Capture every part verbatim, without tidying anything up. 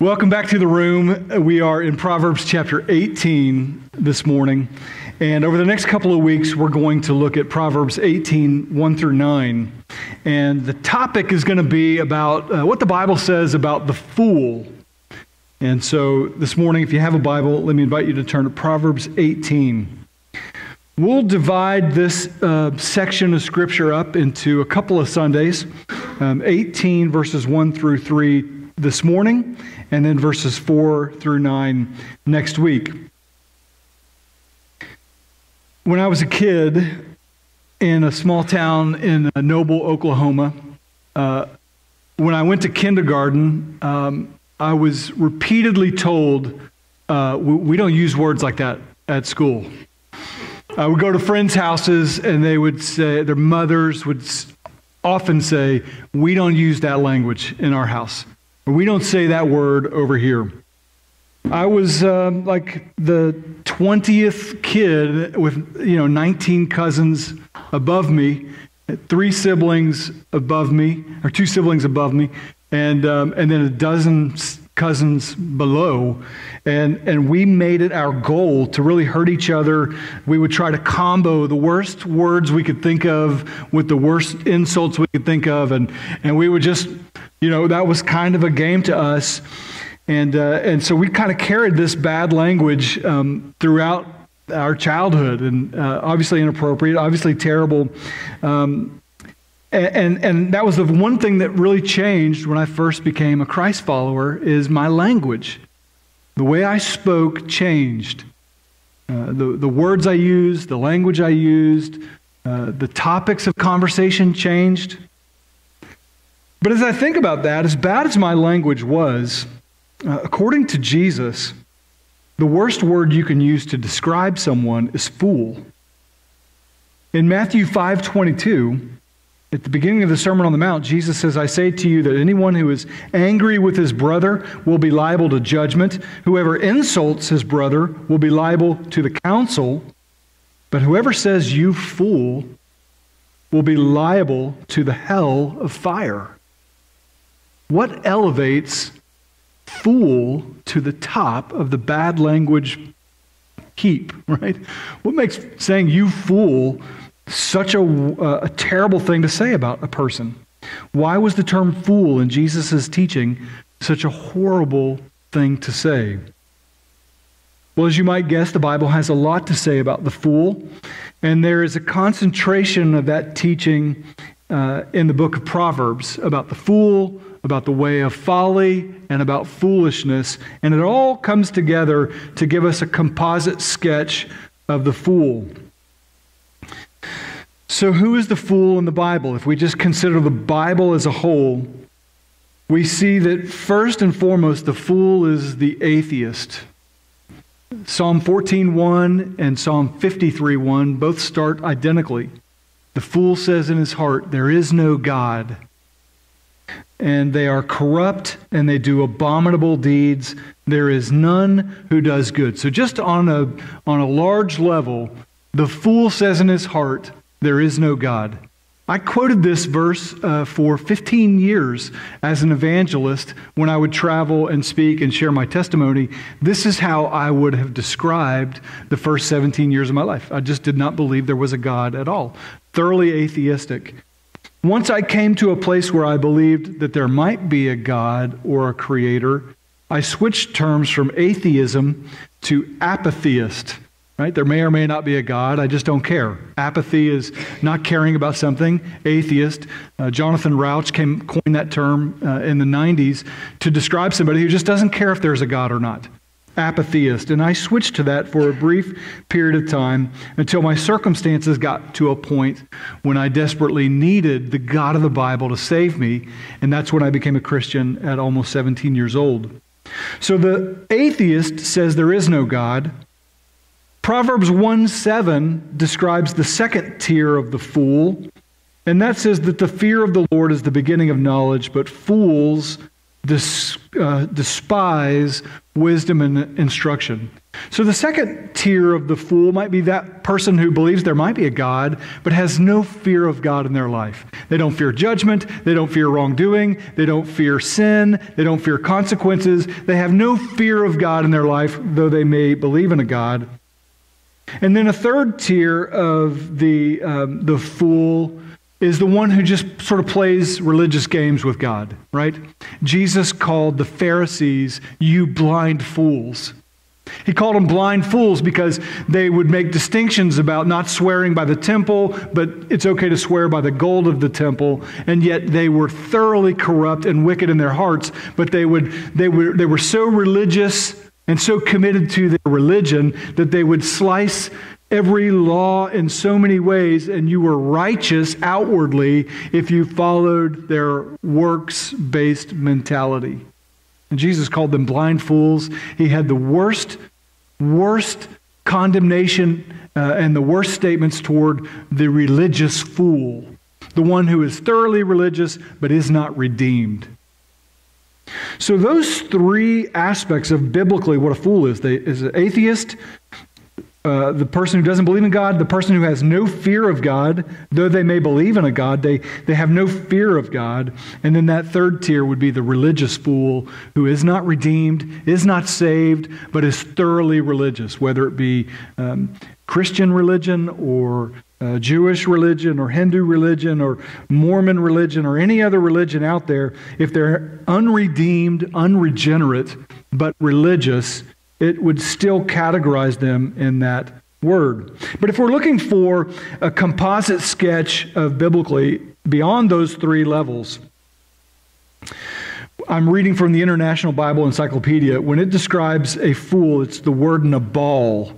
Welcome back to the room. We are in Proverbs chapter eighteen this morning. And over the next couple of weeks, we're going to look at Proverbs eighteen, one through nine. And the topic is going to be about uh, what the Bible says about the fool. And so this morning, if you have a Bible, let me invite you to turn to Proverbs eighteen. We'll divide this uh, section of Scripture up into a couple of Sundays, um, eighteen verses one through three this morning, and then verses four through nine next week. When I was a kid in a small town in Noble, Oklahoma, uh, when I went to kindergarten, um, I was repeatedly told, uh, we, we don't use words like that at school. I would go to friends' houses and they would say, their mothers would often say, we don't use that language in our house. We don't say that word over here. I was uh, like the twentieth kid with, you know, nineteen cousins above me, three siblings above me, or two siblings above me, and um, and then a dozen cousins below. And, and we made it our goal to really hurt each other. We would try to combo the worst words we could think of with the worst insults we could think of, and, and we would just... You know, that was kind of a game to us. And uh, and so we kind of carried this bad language um, throughout our childhood, and uh, obviously inappropriate, obviously terrible. Um, and, and that was the one thing that really changed when I first became a Christ follower is my language. The way I spoke changed. Uh, the, the words I used, the language I used, uh, the topics of conversation changed. But as I think about that, as bad as my language was, uh, according to Jesus, the worst word you can use to describe someone is fool. In Matthew five twenty-two, at the beginning of the Sermon on the Mount, Jesus says, I say to you that anyone who is angry with his brother will be liable to judgment. Whoever insults his brother will be liable to the council. But whoever says, you fool, will be liable to the hell of fire. What elevates fool to the top of the bad language heap, right? What makes saying you fool such a, uh, a terrible thing to say about a person? Why was the term fool in Jesus' teaching such a horrible thing to say? Well, as you might guess, the Bible has a lot to say about the fool, and there is a concentration of that teaching uh, in the book of Proverbs about the fool, about the way of folly, and about foolishness, and it all comes together to give us a composite sketch of the fool. So who is the fool in the Bible? If we just consider the Bible as a whole, we see that first and foremost, the fool is the atheist. Psalm fourteen one and Psalm fifty-three one both start identically. The fool says in his heart, there is no God. And they are corrupt and they do abominable deeds. There is none who does good. So just on a, on a large level, the fool says in his heart, there is no God. I quoted this verse uh, for fifteen years as an evangelist when I would travel and speak and share my testimony. This is how I would have described the first seventeen years of my life. I just did not believe there was a God at all. Thoroughly atheistic. Once I came to a place where I believed that there might be a God or a creator, I switched terms from atheism to apatheist. Right? There may or may not be a God. I just don't care. Apathy is not caring about something. Atheist. Uh, Jonathan Rauch came, coined that term uh, in the nineties to describe somebody who just doesn't care if there's a God or not. Apatheist. And I switched to that for a brief period of time until my circumstances got to a point when I desperately needed the God of the Bible to save me. And that's when I became a Christian at almost seventeen years old. So the atheist says there is no God. Proverbs one seven describes the second tier of the fool, and that says that the fear of the Lord is the beginning of knowledge, but fools dis, uh, despise wisdom and instruction. So the second tier of the fool might be that person who believes there might be a God, but has no fear of God in their life. They don't fear judgment. They don't fear wrongdoing. They don't fear sin. They don't fear consequences. They have no fear of God in their life, though they may believe in a God. And then a third tier of the, um, the fool is the one who just sort of plays religious games with God, right? Jesus called the Pharisees, "You blind fools." He called them blind fools because they would make distinctions about not swearing by the temple, but it's okay to swear by the gold of the temple, and yet they were thoroughly corrupt and wicked in their hearts, but they would they were they were so religious and so committed to their religion that they would slice every law in so many ways, and you were righteous outwardly if you followed their works-based mentality. And Jesus called them blind fools. He had the worst, worst condemnation uh, and the worst statements toward the religious fool, the one who is thoroughly religious but is not redeemed. So those three aspects of biblically what a fool is, they, is an atheist, uh, the person who doesn't believe in God, the person who has no fear of God, though they may believe in a God, they, they have no fear of God. And then that third tier would be the religious fool who is not redeemed, is not saved, but is thoroughly religious, whether it be um, Christian religion or Uh, Jewish religion or Hindu religion or Mormon religion or any other religion out there. If they're unredeemed, unregenerate, but religious, it would still categorize them in that word. But if we're looking for a composite sketch of biblically beyond those three levels, I'm reading from the International Bible Encyclopedia. When it describes a fool, it's the word Nabal,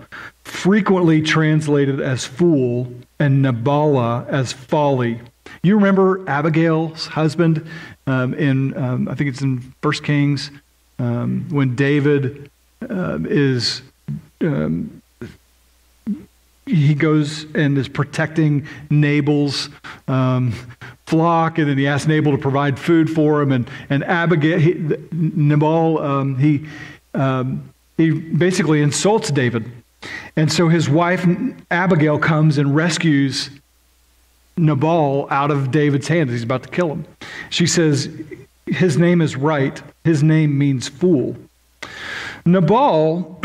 frequently translated as fool, and Nabala as folly. You remember Abigail's husband um, in, um, I think it's in First Kings, um, when David uh, is, um, he goes and is protecting Nabal's um, flock, and then he asks Nabal to provide food for him, and, and Abigail, he, Nabal, um, he, um, he basically insults David. And so his wife, Abigail, comes and rescues Nabal out of David's hands. He's about to kill him. She says, his name is right. His name means fool. Nabal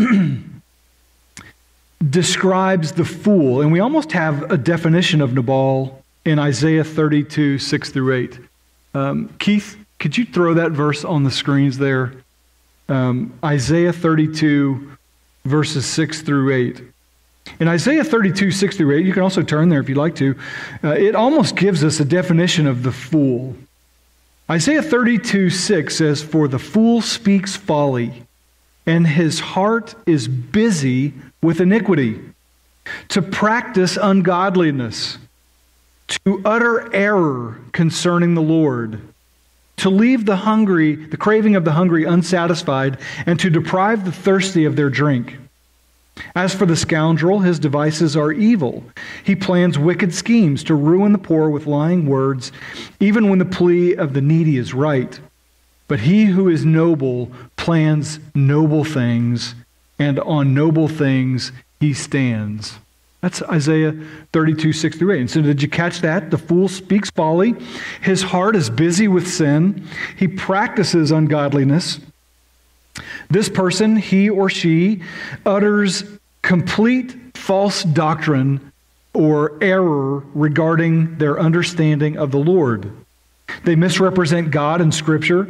describes the fool, and we almost have a definition of Nabal in Isaiah thirty-two, six through eight. Um, Keith, could you throw that verse on the screens there? Um, Isaiah thirty-two, verses six through eight. In Isaiah thirty-two, six through eight, you can also turn there if you'd like to, uh, it almost gives us a definition of the fool. Isaiah thirty-two, six says, "For the fool speaks folly, and his heart is busy with iniquity, to practice ungodliness, to utter error concerning the Lord, to leave the hungry, the craving of the hungry unsatisfied, and to deprive the thirsty of their drink. As for the scoundrel, his devices are evil. He plans wicked schemes to ruin the poor with lying words, even when the plea of the needy is right. But he who is noble plans noble things, and on noble things he stands." That's Isaiah thirty-two, six through eight. And so did you catch that? The fool speaks folly. His heart is busy with sin. He practices ungodliness. This person, he or she, utters complete false doctrine or error regarding their understanding of the Lord. They misrepresent God in Scripture.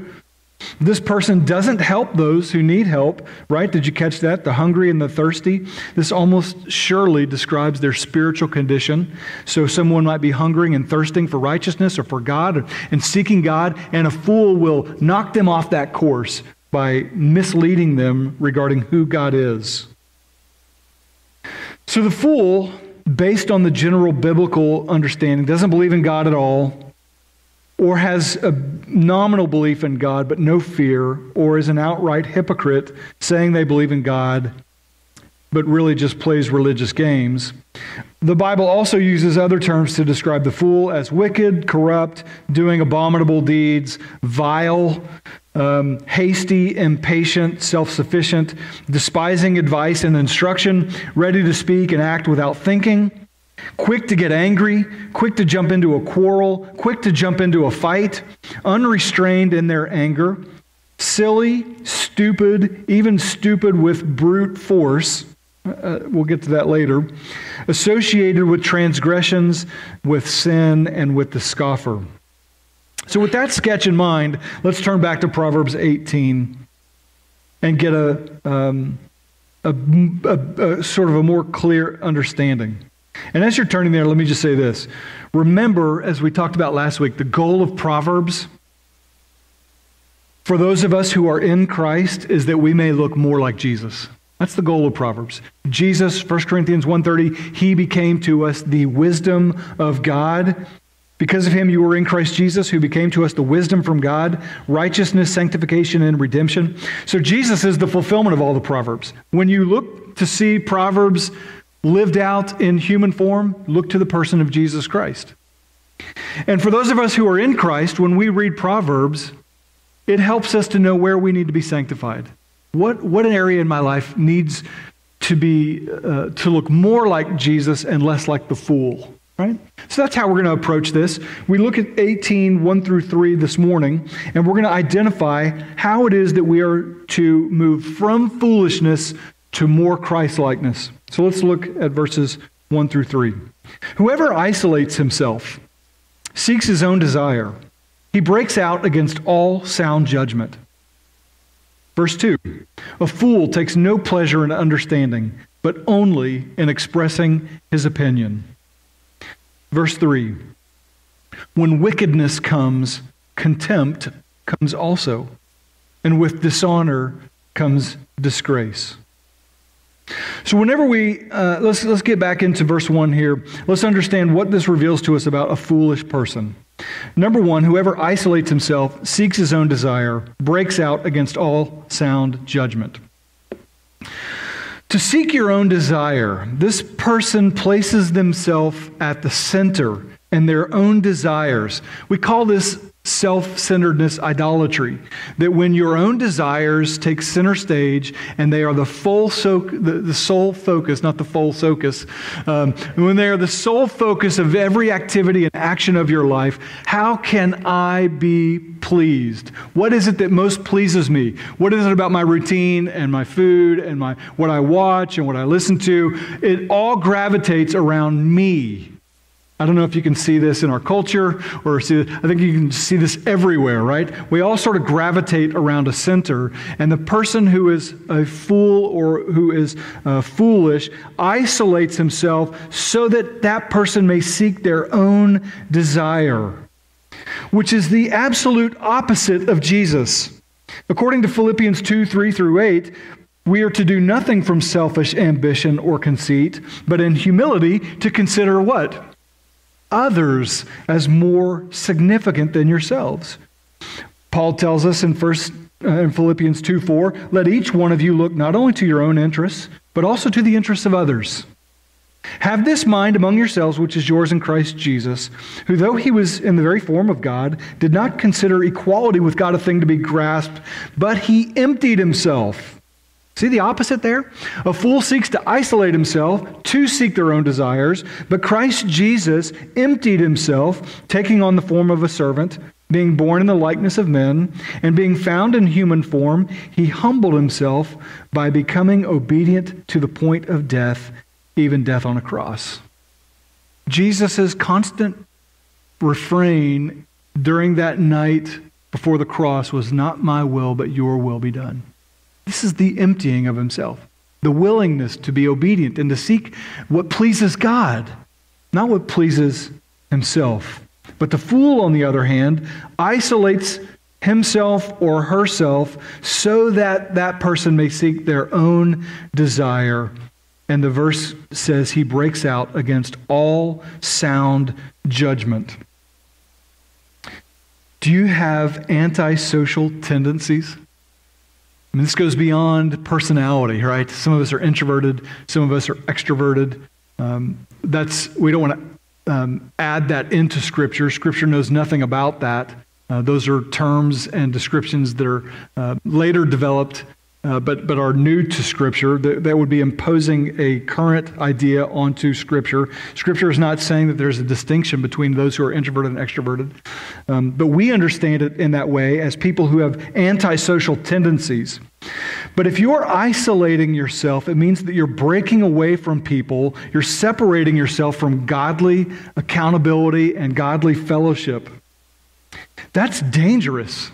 This person doesn't help those who need help, right? Did you catch that? The hungry and the thirsty. This almost surely describes their spiritual condition. So someone might be hungering and thirsting for righteousness or for God or, and seeking God, and a fool will knock them off that course by misleading them regarding who God is. So the fool, based on the general biblical understanding, doesn't believe in God at all, or has a nominal belief in God but no fear, or is an outright hypocrite saying they believe in God but really just plays religious games. The Bible also uses other terms to describe the fool as wicked, corrupt, doing abominable deeds, vile, um, hasty, impatient, self-sufficient, despising advice and instruction, ready to speak and act without thinking, quick to get angry, quick to jump into a quarrel, quick to jump into a fight, unrestrained in their anger, silly, stupid, even stupid with brute force. Uh, we'll get to that later. Associated with transgressions, with sin, and with the scoffer. So with that sketch in mind, let's turn back to Proverbs eighteen and get a, um, a, a, a sort of a more clear understanding. And as you're turning there, let me just say this. Remember, as we talked about last week, the goal of Proverbs for those of us who are in Christ is that we may look more like Jesus. That's the goal of Proverbs. Jesus, First Corinthians one thirty, he became to us the wisdom of God. Because of him you were in Christ Jesus, who became to us the wisdom from God, righteousness, sanctification, and redemption. So Jesus is the fulfillment of all the Proverbs. When you look to see Proverbs lived out in human form, look to the person of Jesus Christ. And for those of us who are in Christ, when we read Proverbs, it helps us to know where we need to be sanctified. What, what an area in my life needs to be uh, to look more like Jesus and less like the fool, right? So that's how we're going to approach this. We look at eighteen, one through three this morning, and we're going to identify how it is that we are to move from foolishness to more Christ-likeness. So let's look at verses one through three. Whoever isolates himself seeks his own desire. He breaks out against all sound judgment. Verse two, a fool takes no pleasure in understanding, but only in expressing his opinion. Verse three, when wickedness comes, contempt comes also, and with dishonor comes disgrace. So whenever we, uh, let's, let's get back into verse one here. Let's understand what this reveals to us about a foolish person. Number one, whoever isolates himself, seeks his own desire, breaks out against all sound judgment. To seek your own desire, this person places themselves at the center and their own desires. We call this self-centeredness idolatry, that when your own desires take center stage and they are the full so the, the sole focus, not the full focus, um, when they are the sole focus of every activity and action of your life, how can I be pleased? What is it that most pleases me? What is it about my routine and my food and my what I watch and what I listen to? It all gravitates around me. I don't know if you can see this in our culture or see, I think you can see this everywhere, right? We all sort of gravitate around a center, and the person who is a fool or who is uh, foolish isolates himself so that that person may seek their own desire, which is the absolute opposite of Jesus. According to Philippians two, three through eight, we are to do nothing from selfish ambition or conceit, but in humility to consider what? Others as more significant than yourselves. Paul tells us in first uh, in Philippians two four, let each one of you look not only to your own interests, but also to the interests of others. Have this mind among yourselves, which is yours in Christ Jesus, who though he was in the very form of God, did not consider equality with God a thing to be grasped, but he emptied himself. See the opposite there? A fool seeks to isolate himself, to seek their own desires, but Christ Jesus emptied himself, taking on the form of a servant, being born in the likeness of men, and being found in human form, he humbled himself by becoming obedient to the point of death, even death on a cross. Jesus' constant refrain during that night before the cross was, "Not my will, but your will be done." This is the emptying of himself, the willingness to be obedient and to seek what pleases God, not what pleases himself. But the fool, on the other hand, isolates himself or herself so that that person may seek their own desire. And the verse says he breaks out against all sound judgment. Do you have antisocial tendencies? I mean, this goes beyond personality, right? Some of us are introverted. Some of us are extroverted. Um, that's we don't want to um, add that into Scripture. Scripture knows nothing about that. Uh, those are terms and descriptions that are uh, later developed, uh, but but are new to Scripture. That, that would be imposing a current idea onto Scripture. Scripture is not saying that there's a distinction between those who are introverted and extroverted, um, but we understand it in that way as people who have antisocial tendencies. But if you're isolating yourself, it means that you're breaking away from people. You're separating yourself from godly accountability and godly fellowship. That's dangerous.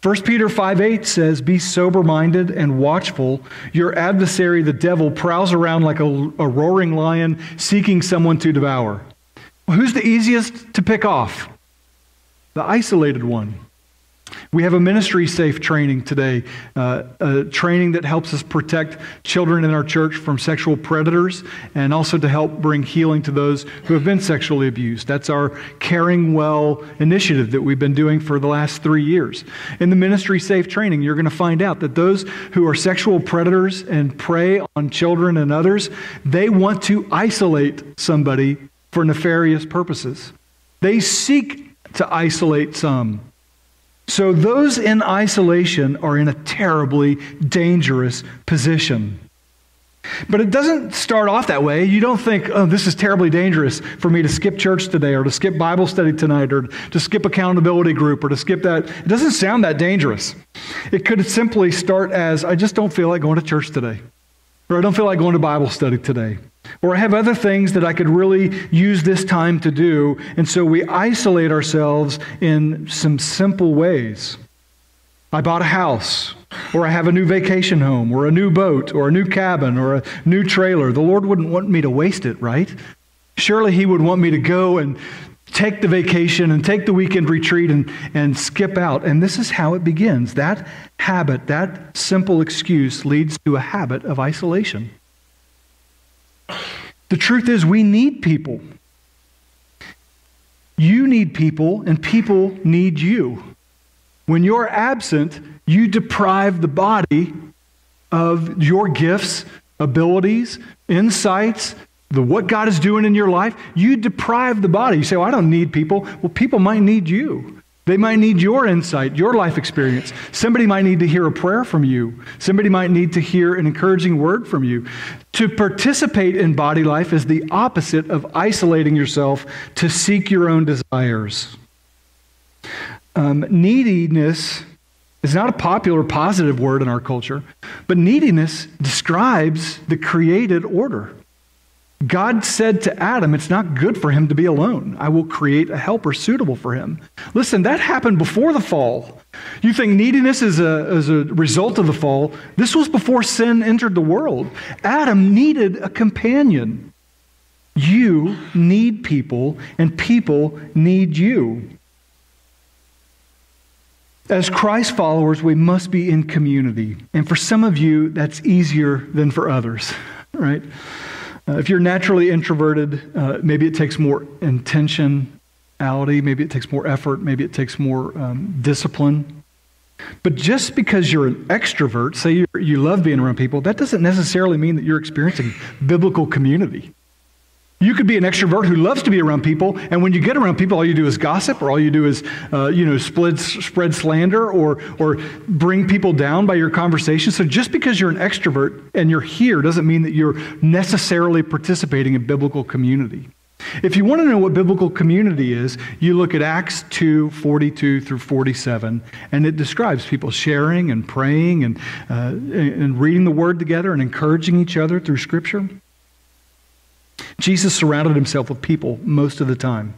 First Peter five eight says, "Be sober-minded and watchful. Your adversary, the devil, prowls around like a, a roaring lion, seeking someone to devour." Well, who's the easiest to pick off? The isolated one. We have a Ministry Safe training today, uh, a training that helps us protect children in our church from sexual predators and also to help bring healing to those who have been sexually abused. That's our Caring Well initiative that we've been doing for the last three years. In the Ministry Safe training, you're going to find out that those who are sexual predators and prey on children and others, they want to isolate somebody for nefarious purposes. They seek to isolate some. So those in isolation are in a terribly dangerous position. But it doesn't start off that way. You don't think, oh, this is terribly dangerous for me to skip church today or to skip Bible study tonight or to skip accountability group or to skip that. It doesn't sound that dangerous. It could simply start as, I just don't feel like going to church today. Or I don't feel like going to Bible study today. Or I have other things that I could really use this time to do, and so we isolate ourselves in some simple ways. I bought a house, or I have a new vacation home, or a new boat, or a new cabin, or a new trailer. The Lord wouldn't want me to waste it, right? Surely He would want me to go and take the vacation and take the weekend retreat and, and skip out. And this is how it begins. That habit, that simple excuse leads to a habit of isolation. The truth is, we need people. You need people, and people need you. When you're absent, you deprive the body of your gifts, abilities, insights, the what God is doing in your life. You deprive the body. You say, well, I don't need people. Well, people might need you. They might need your insight, your life experience. Somebody might need to hear a prayer from you. Somebody might need to hear an encouraging word from you. To participate in body life is the opposite of isolating yourself to seek your own desires. Um, neediness is not a popular positive word in our culture, but neediness describes the created order. God said to Adam, it's not good for him to be alone. I will create a helper suitable for him. Listen, that happened before the fall. You think neediness is a, is a result of the fall. This was before sin entered the world. Adam needed a companion. You need people, and people need you. As Christ followers, we must be in community. And for some of you, that's easier than for others, right? Uh, if you're naturally introverted, uh, maybe it takes more intentionality, maybe it takes more effort, maybe it takes more um, discipline. But just because you're an extrovert, say you you love being around people, that doesn't necessarily mean that you're experiencing biblical community. You could be an extrovert who loves to be around people, and when you get around people, all you do is gossip, or all you do is, uh, you know, split, spread slander, or or bring people down by your conversation. So just because you're an extrovert and you're here doesn't mean that you're necessarily participating in biblical community. If you want to know what biblical community is, you look at Acts two, forty-two through forty-seven, and it describes people sharing and praying and uh, and reading the Word together and encouraging each other through Scripture. Jesus surrounded himself with people most of the time.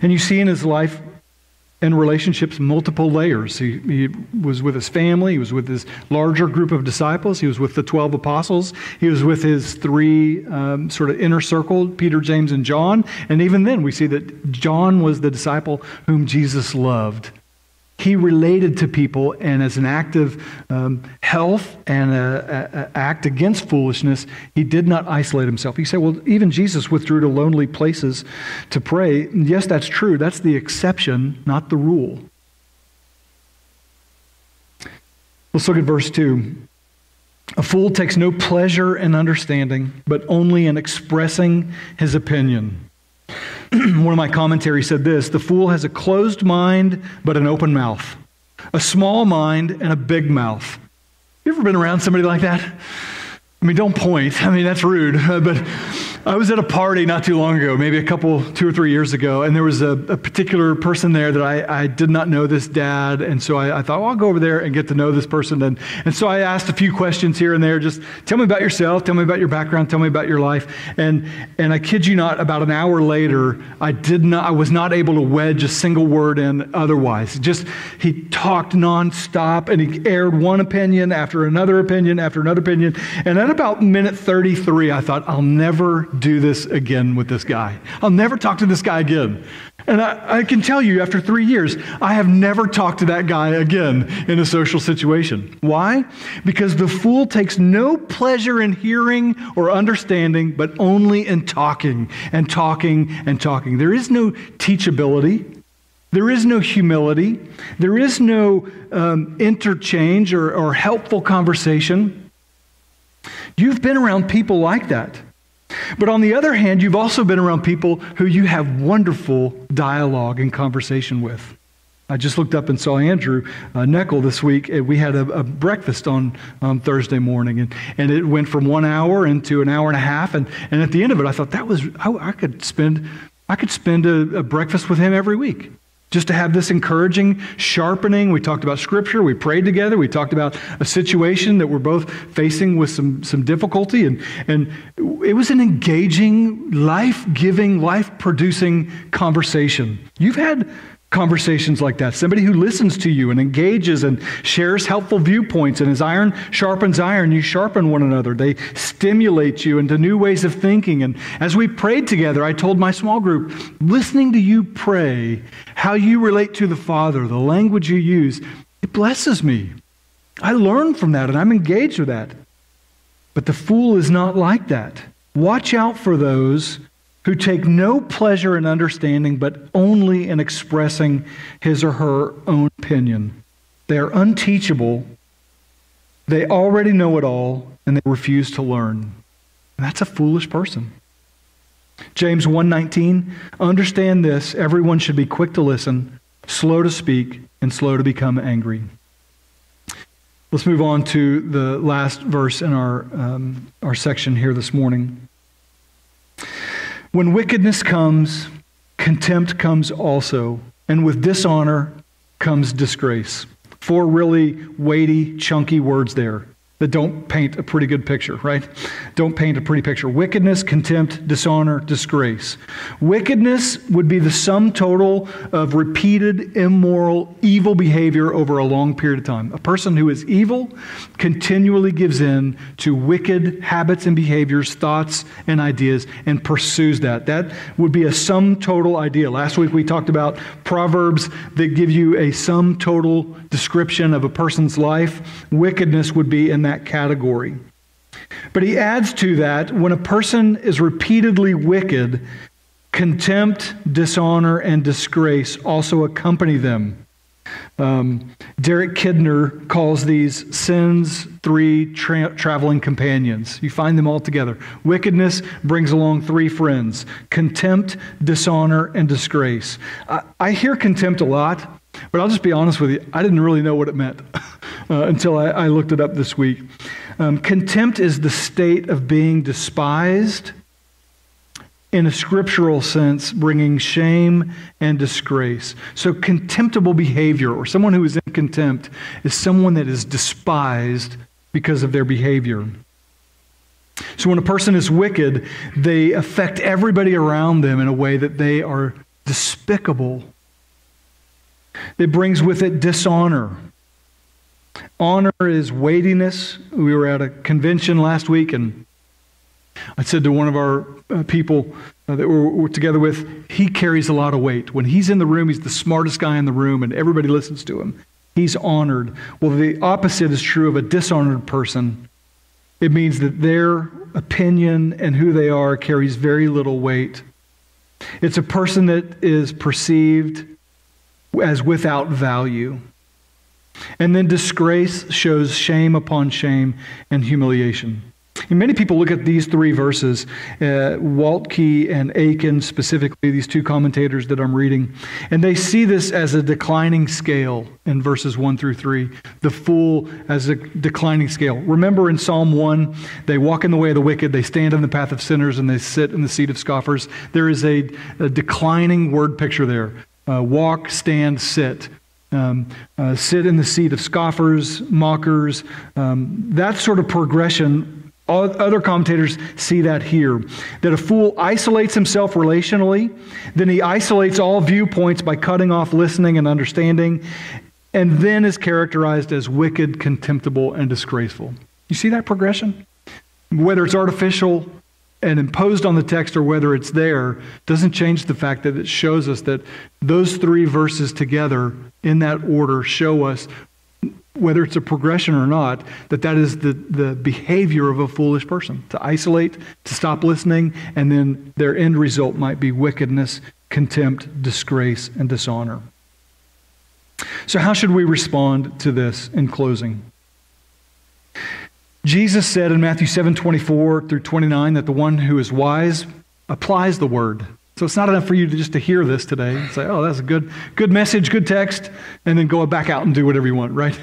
And you see in his life and relationships multiple layers. He, he was with his family. He was with his larger group of disciples. He was with the twelve apostles. He was with his three um, sort of inner circle, Peter, James, and John. And even then we see that John was the disciple whom Jesus loved. He related to people, and as an act of um, health and an act against foolishness, he did not isolate himself. You say, well, even Jesus withdrew to lonely places to pray. Yes, that's true. That's the exception, not the rule. Let's look at verse two. A fool takes no pleasure in understanding, but only in expressing his opinion. One of my commentaries said this: the fool has a closed mind but an open mouth, a small mind and a big mouth. You ever been around somebody like that? I mean, don't point. I mean, that's rude. Uh, but I was at a party not too long ago, maybe a couple, two or three years ago, and there was a, a particular person there that I, I did not know this dad, and so I, I thought, well, I'll go over there and get to know this person. And, and so I asked a few questions here and there, just tell me about yourself, tell me about your background, tell me about your life. And and I kid you not, about an hour later, I did not, I was not able to wedge a single word in otherwise. Just, he talked nonstop, and he aired one opinion after another opinion after another opinion, and I about minute thirty-three, I thought, I'll never do this again with this guy. I'll never talk to this guy again. And I, I can tell you, after three years, I have never talked to that guy again in a social situation. Why? Because the fool takes no pleasure in hearing or understanding, but only in talking and talking and talking. There is no teachability. There is no humility. There is no um, interchange or, or helpful conversation. You've been around people like that. But on the other hand, you've also been around people who you have wonderful dialogue and conversation with. I just looked up and saw Andrew uh, Neckel this week. We had a, a breakfast on um, Thursday morning, and, and it went from one hour into an hour and a half. And, and at the end of it, I thought that was I, I could spend I could spend a, a breakfast with him every week. Just to have this encouraging, sharpening. We talked about scripture, we prayed together, we talked about a situation that we're both facing with some, some difficulty, and, and it was an engaging, life-giving, life-producing conversation. You've had conversations like that, somebody who listens to you and engages and shares helpful viewpoints, and as iron sharpens iron, you sharpen one another. They stimulate you into new ways of thinking. And as we prayed together, I told my small group, listening to you pray, how you relate to the Father, the language you use, it blesses me. I learn from that, and I'm engaged with that. But the fool is not like that. Watch out for those who take no pleasure in understanding, but only in expressing his or her own opinion. They are unteachable, they already know it all, and they refuse to learn. And that's a foolish person. James one nineteen, understand this, everyone should be quick to listen, slow to speak, and slow to become angry. Let's move on to the last verse in our, um, our section here this morning. When wickedness comes, contempt comes also, and with dishonor comes disgrace. Four really weighty, chunky words there that don't paint a pretty good picture, right? Don't paint a pretty picture. Wickedness, contempt, dishonor, disgrace. Wickedness would be the sum total of repeated, immoral, evil behavior over a long period of time. A person who is evil continually gives in to wicked habits and behaviors, thoughts and ideas, and pursues that. That would be a sum total idea. Last week we talked about Proverbs that give you a sum total description of a person's life. Wickedness would be in that category. But he adds to that, when a person is repeatedly wicked, contempt, dishonor, and disgrace also accompany them. Um, Derek Kidner calls these sins three tra traveling companions. You find them all together. Wickedness brings along three friends: contempt, dishonor, and disgrace. I, I hear contempt a lot, but I'll just be honest with you, I didn't really know what it meant uh, until I, I looked it up this week. Um, contempt is the state of being despised, in a scriptural sense, bringing shame and disgrace. So contemptible behavior, or someone who is in contempt, is someone that is despised because of their behavior. So when a person is wicked, they affect everybody around them in a way that they are despicable. It brings with it dishonor. Honor is weightiness. We were at a convention last week, and I said to one of our people that we were together with, he carries a lot of weight. When he's in the room, he's the smartest guy in the room, and everybody listens to him. He's honored. Well, the opposite is true of a dishonored person. It means that their opinion and who they are carries very little weight. It's a person that is perceived as without value. And then disgrace shows shame upon shame and humiliation. And many people look at these three verses, uh, Waltke and Aiken specifically, these two commentators that I'm reading, and they see this as a declining scale in verses one through three, the fool as a declining scale. Remember in Psalm one, they walk in the way of the wicked, they stand in the path of sinners, and they sit in the seat of scoffers. There is a, a declining word picture there. Uh, walk, stand, sit. Um, uh, sit in the seat of scoffers, mockers. Um, that sort of progression, all, other commentators see that here. That a fool isolates himself relationally, then he isolates all viewpoints by cutting off listening and understanding, and then is characterized as wicked, contemptible, and disgraceful. You see that progression? Whether it's artificial and imposed on the text or whether it's there, doesn't change the fact that it shows us that those three verses together in that order show us, whether it's a progression or not, that that is the, the behavior of a foolish person, to isolate, to stop listening, and then their end result might be wickedness, contempt, disgrace, and dishonor. So how should we respond to this in closing? Jesus said in Matthew seven, twenty-four through twenty-nine that the one who is wise applies the word. So it's not enough for you to just to hear this today and say, oh, that's a good, good message, good text, and then go back out and do whatever you want, right?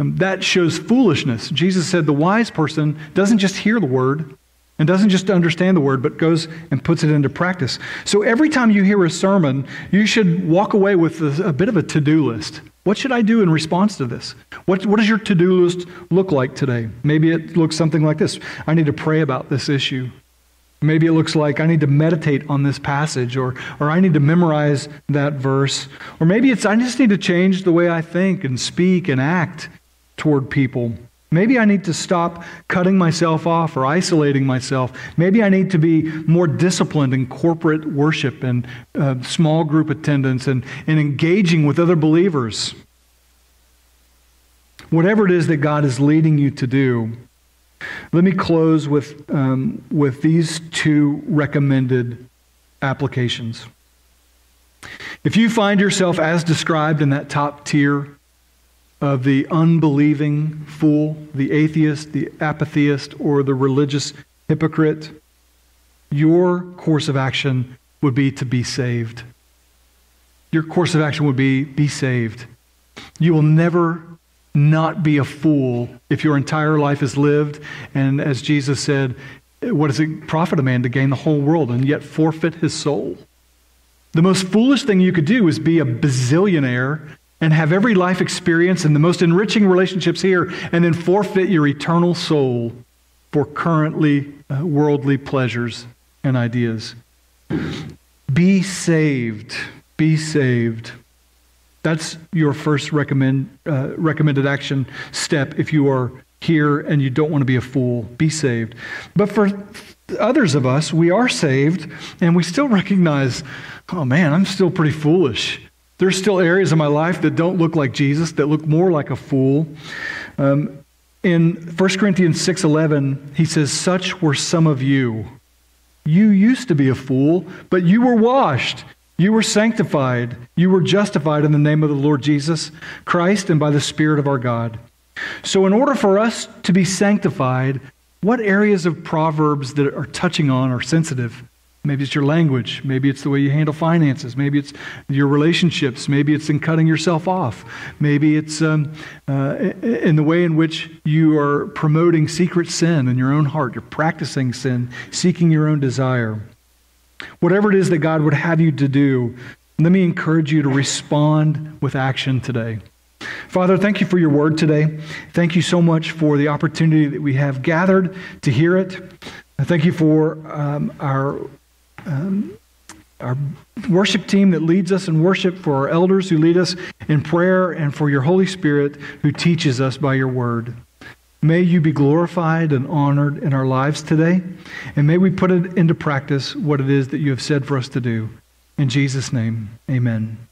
Um, that shows foolishness. Jesus said the wise person doesn't just hear the word and doesn't just understand the word, but goes and puts it into practice. So every time you hear a sermon, you should walk away with a, a bit of a to-do list. What should I do in response to this? What, what does your to-do list look like today? Maybe it looks something like this. I need to pray about this issue. Maybe it looks like I need to meditate on this passage, or, or I need to memorize that verse. Or maybe it's I just need to change the way I think and speak and act toward people. Maybe I need to stop cutting myself off or isolating myself. Maybe I need to be more disciplined in corporate worship and uh, small group attendance and, and engaging with other believers. Whatever it is that God is leading you to do, let me close with, um, with these two recommended applications. If you find yourself as described in that top tier of the unbelieving fool, the atheist, the apatheist, or the religious hypocrite, your course of action would be to be saved. Your course of action would be, be saved. You will never not be a fool if your entire life is lived, and as Jesus said, what does it profit a man to gain the whole world and yet forfeit his soul? The most foolish thing you could do is be a bazillionaire and have every life experience and the most enriching relationships here, and then forfeit your eternal soul for currently uh, worldly pleasures and ideas. Be saved. Be saved. That's your first recommend, uh, recommended action step if you are here and you don't want to be a fool. Be saved. But for others of us, we are saved, and we still recognize, oh man, I'm still pretty foolish. There's still areas of my life that don't look like Jesus, that look more like a fool. Um, in First Corinthians six eleven, he says, "Such were some of you. You used to be a fool, but you were washed. You were sanctified. You were justified in the name of the Lord Jesus Christ and by the Spirit of our God." So in order for us to be sanctified, what areas of Proverbs that are touching on are sensitive? Maybe it's your language. Maybe it's the way you handle finances. Maybe it's your relationships. Maybe it's in cutting yourself off. Maybe it's um, uh, in the way in which you are promoting secret sin in your own heart. You're practicing sin, seeking your own desire. Whatever it is that God would have you to do, let me encourage you to respond with action today. Father, thank you for your word today. Thank you so much for the opportunity that we have gathered to hear it. Thank you for um, our... Um, our worship team that leads us in worship, for our elders who lead us in prayer, and for your Holy Spirit who teaches us by your word. May you be glorified and honored in our lives today, and may we put it into practice what it is that you have said for us to do. In Jesus' name, amen.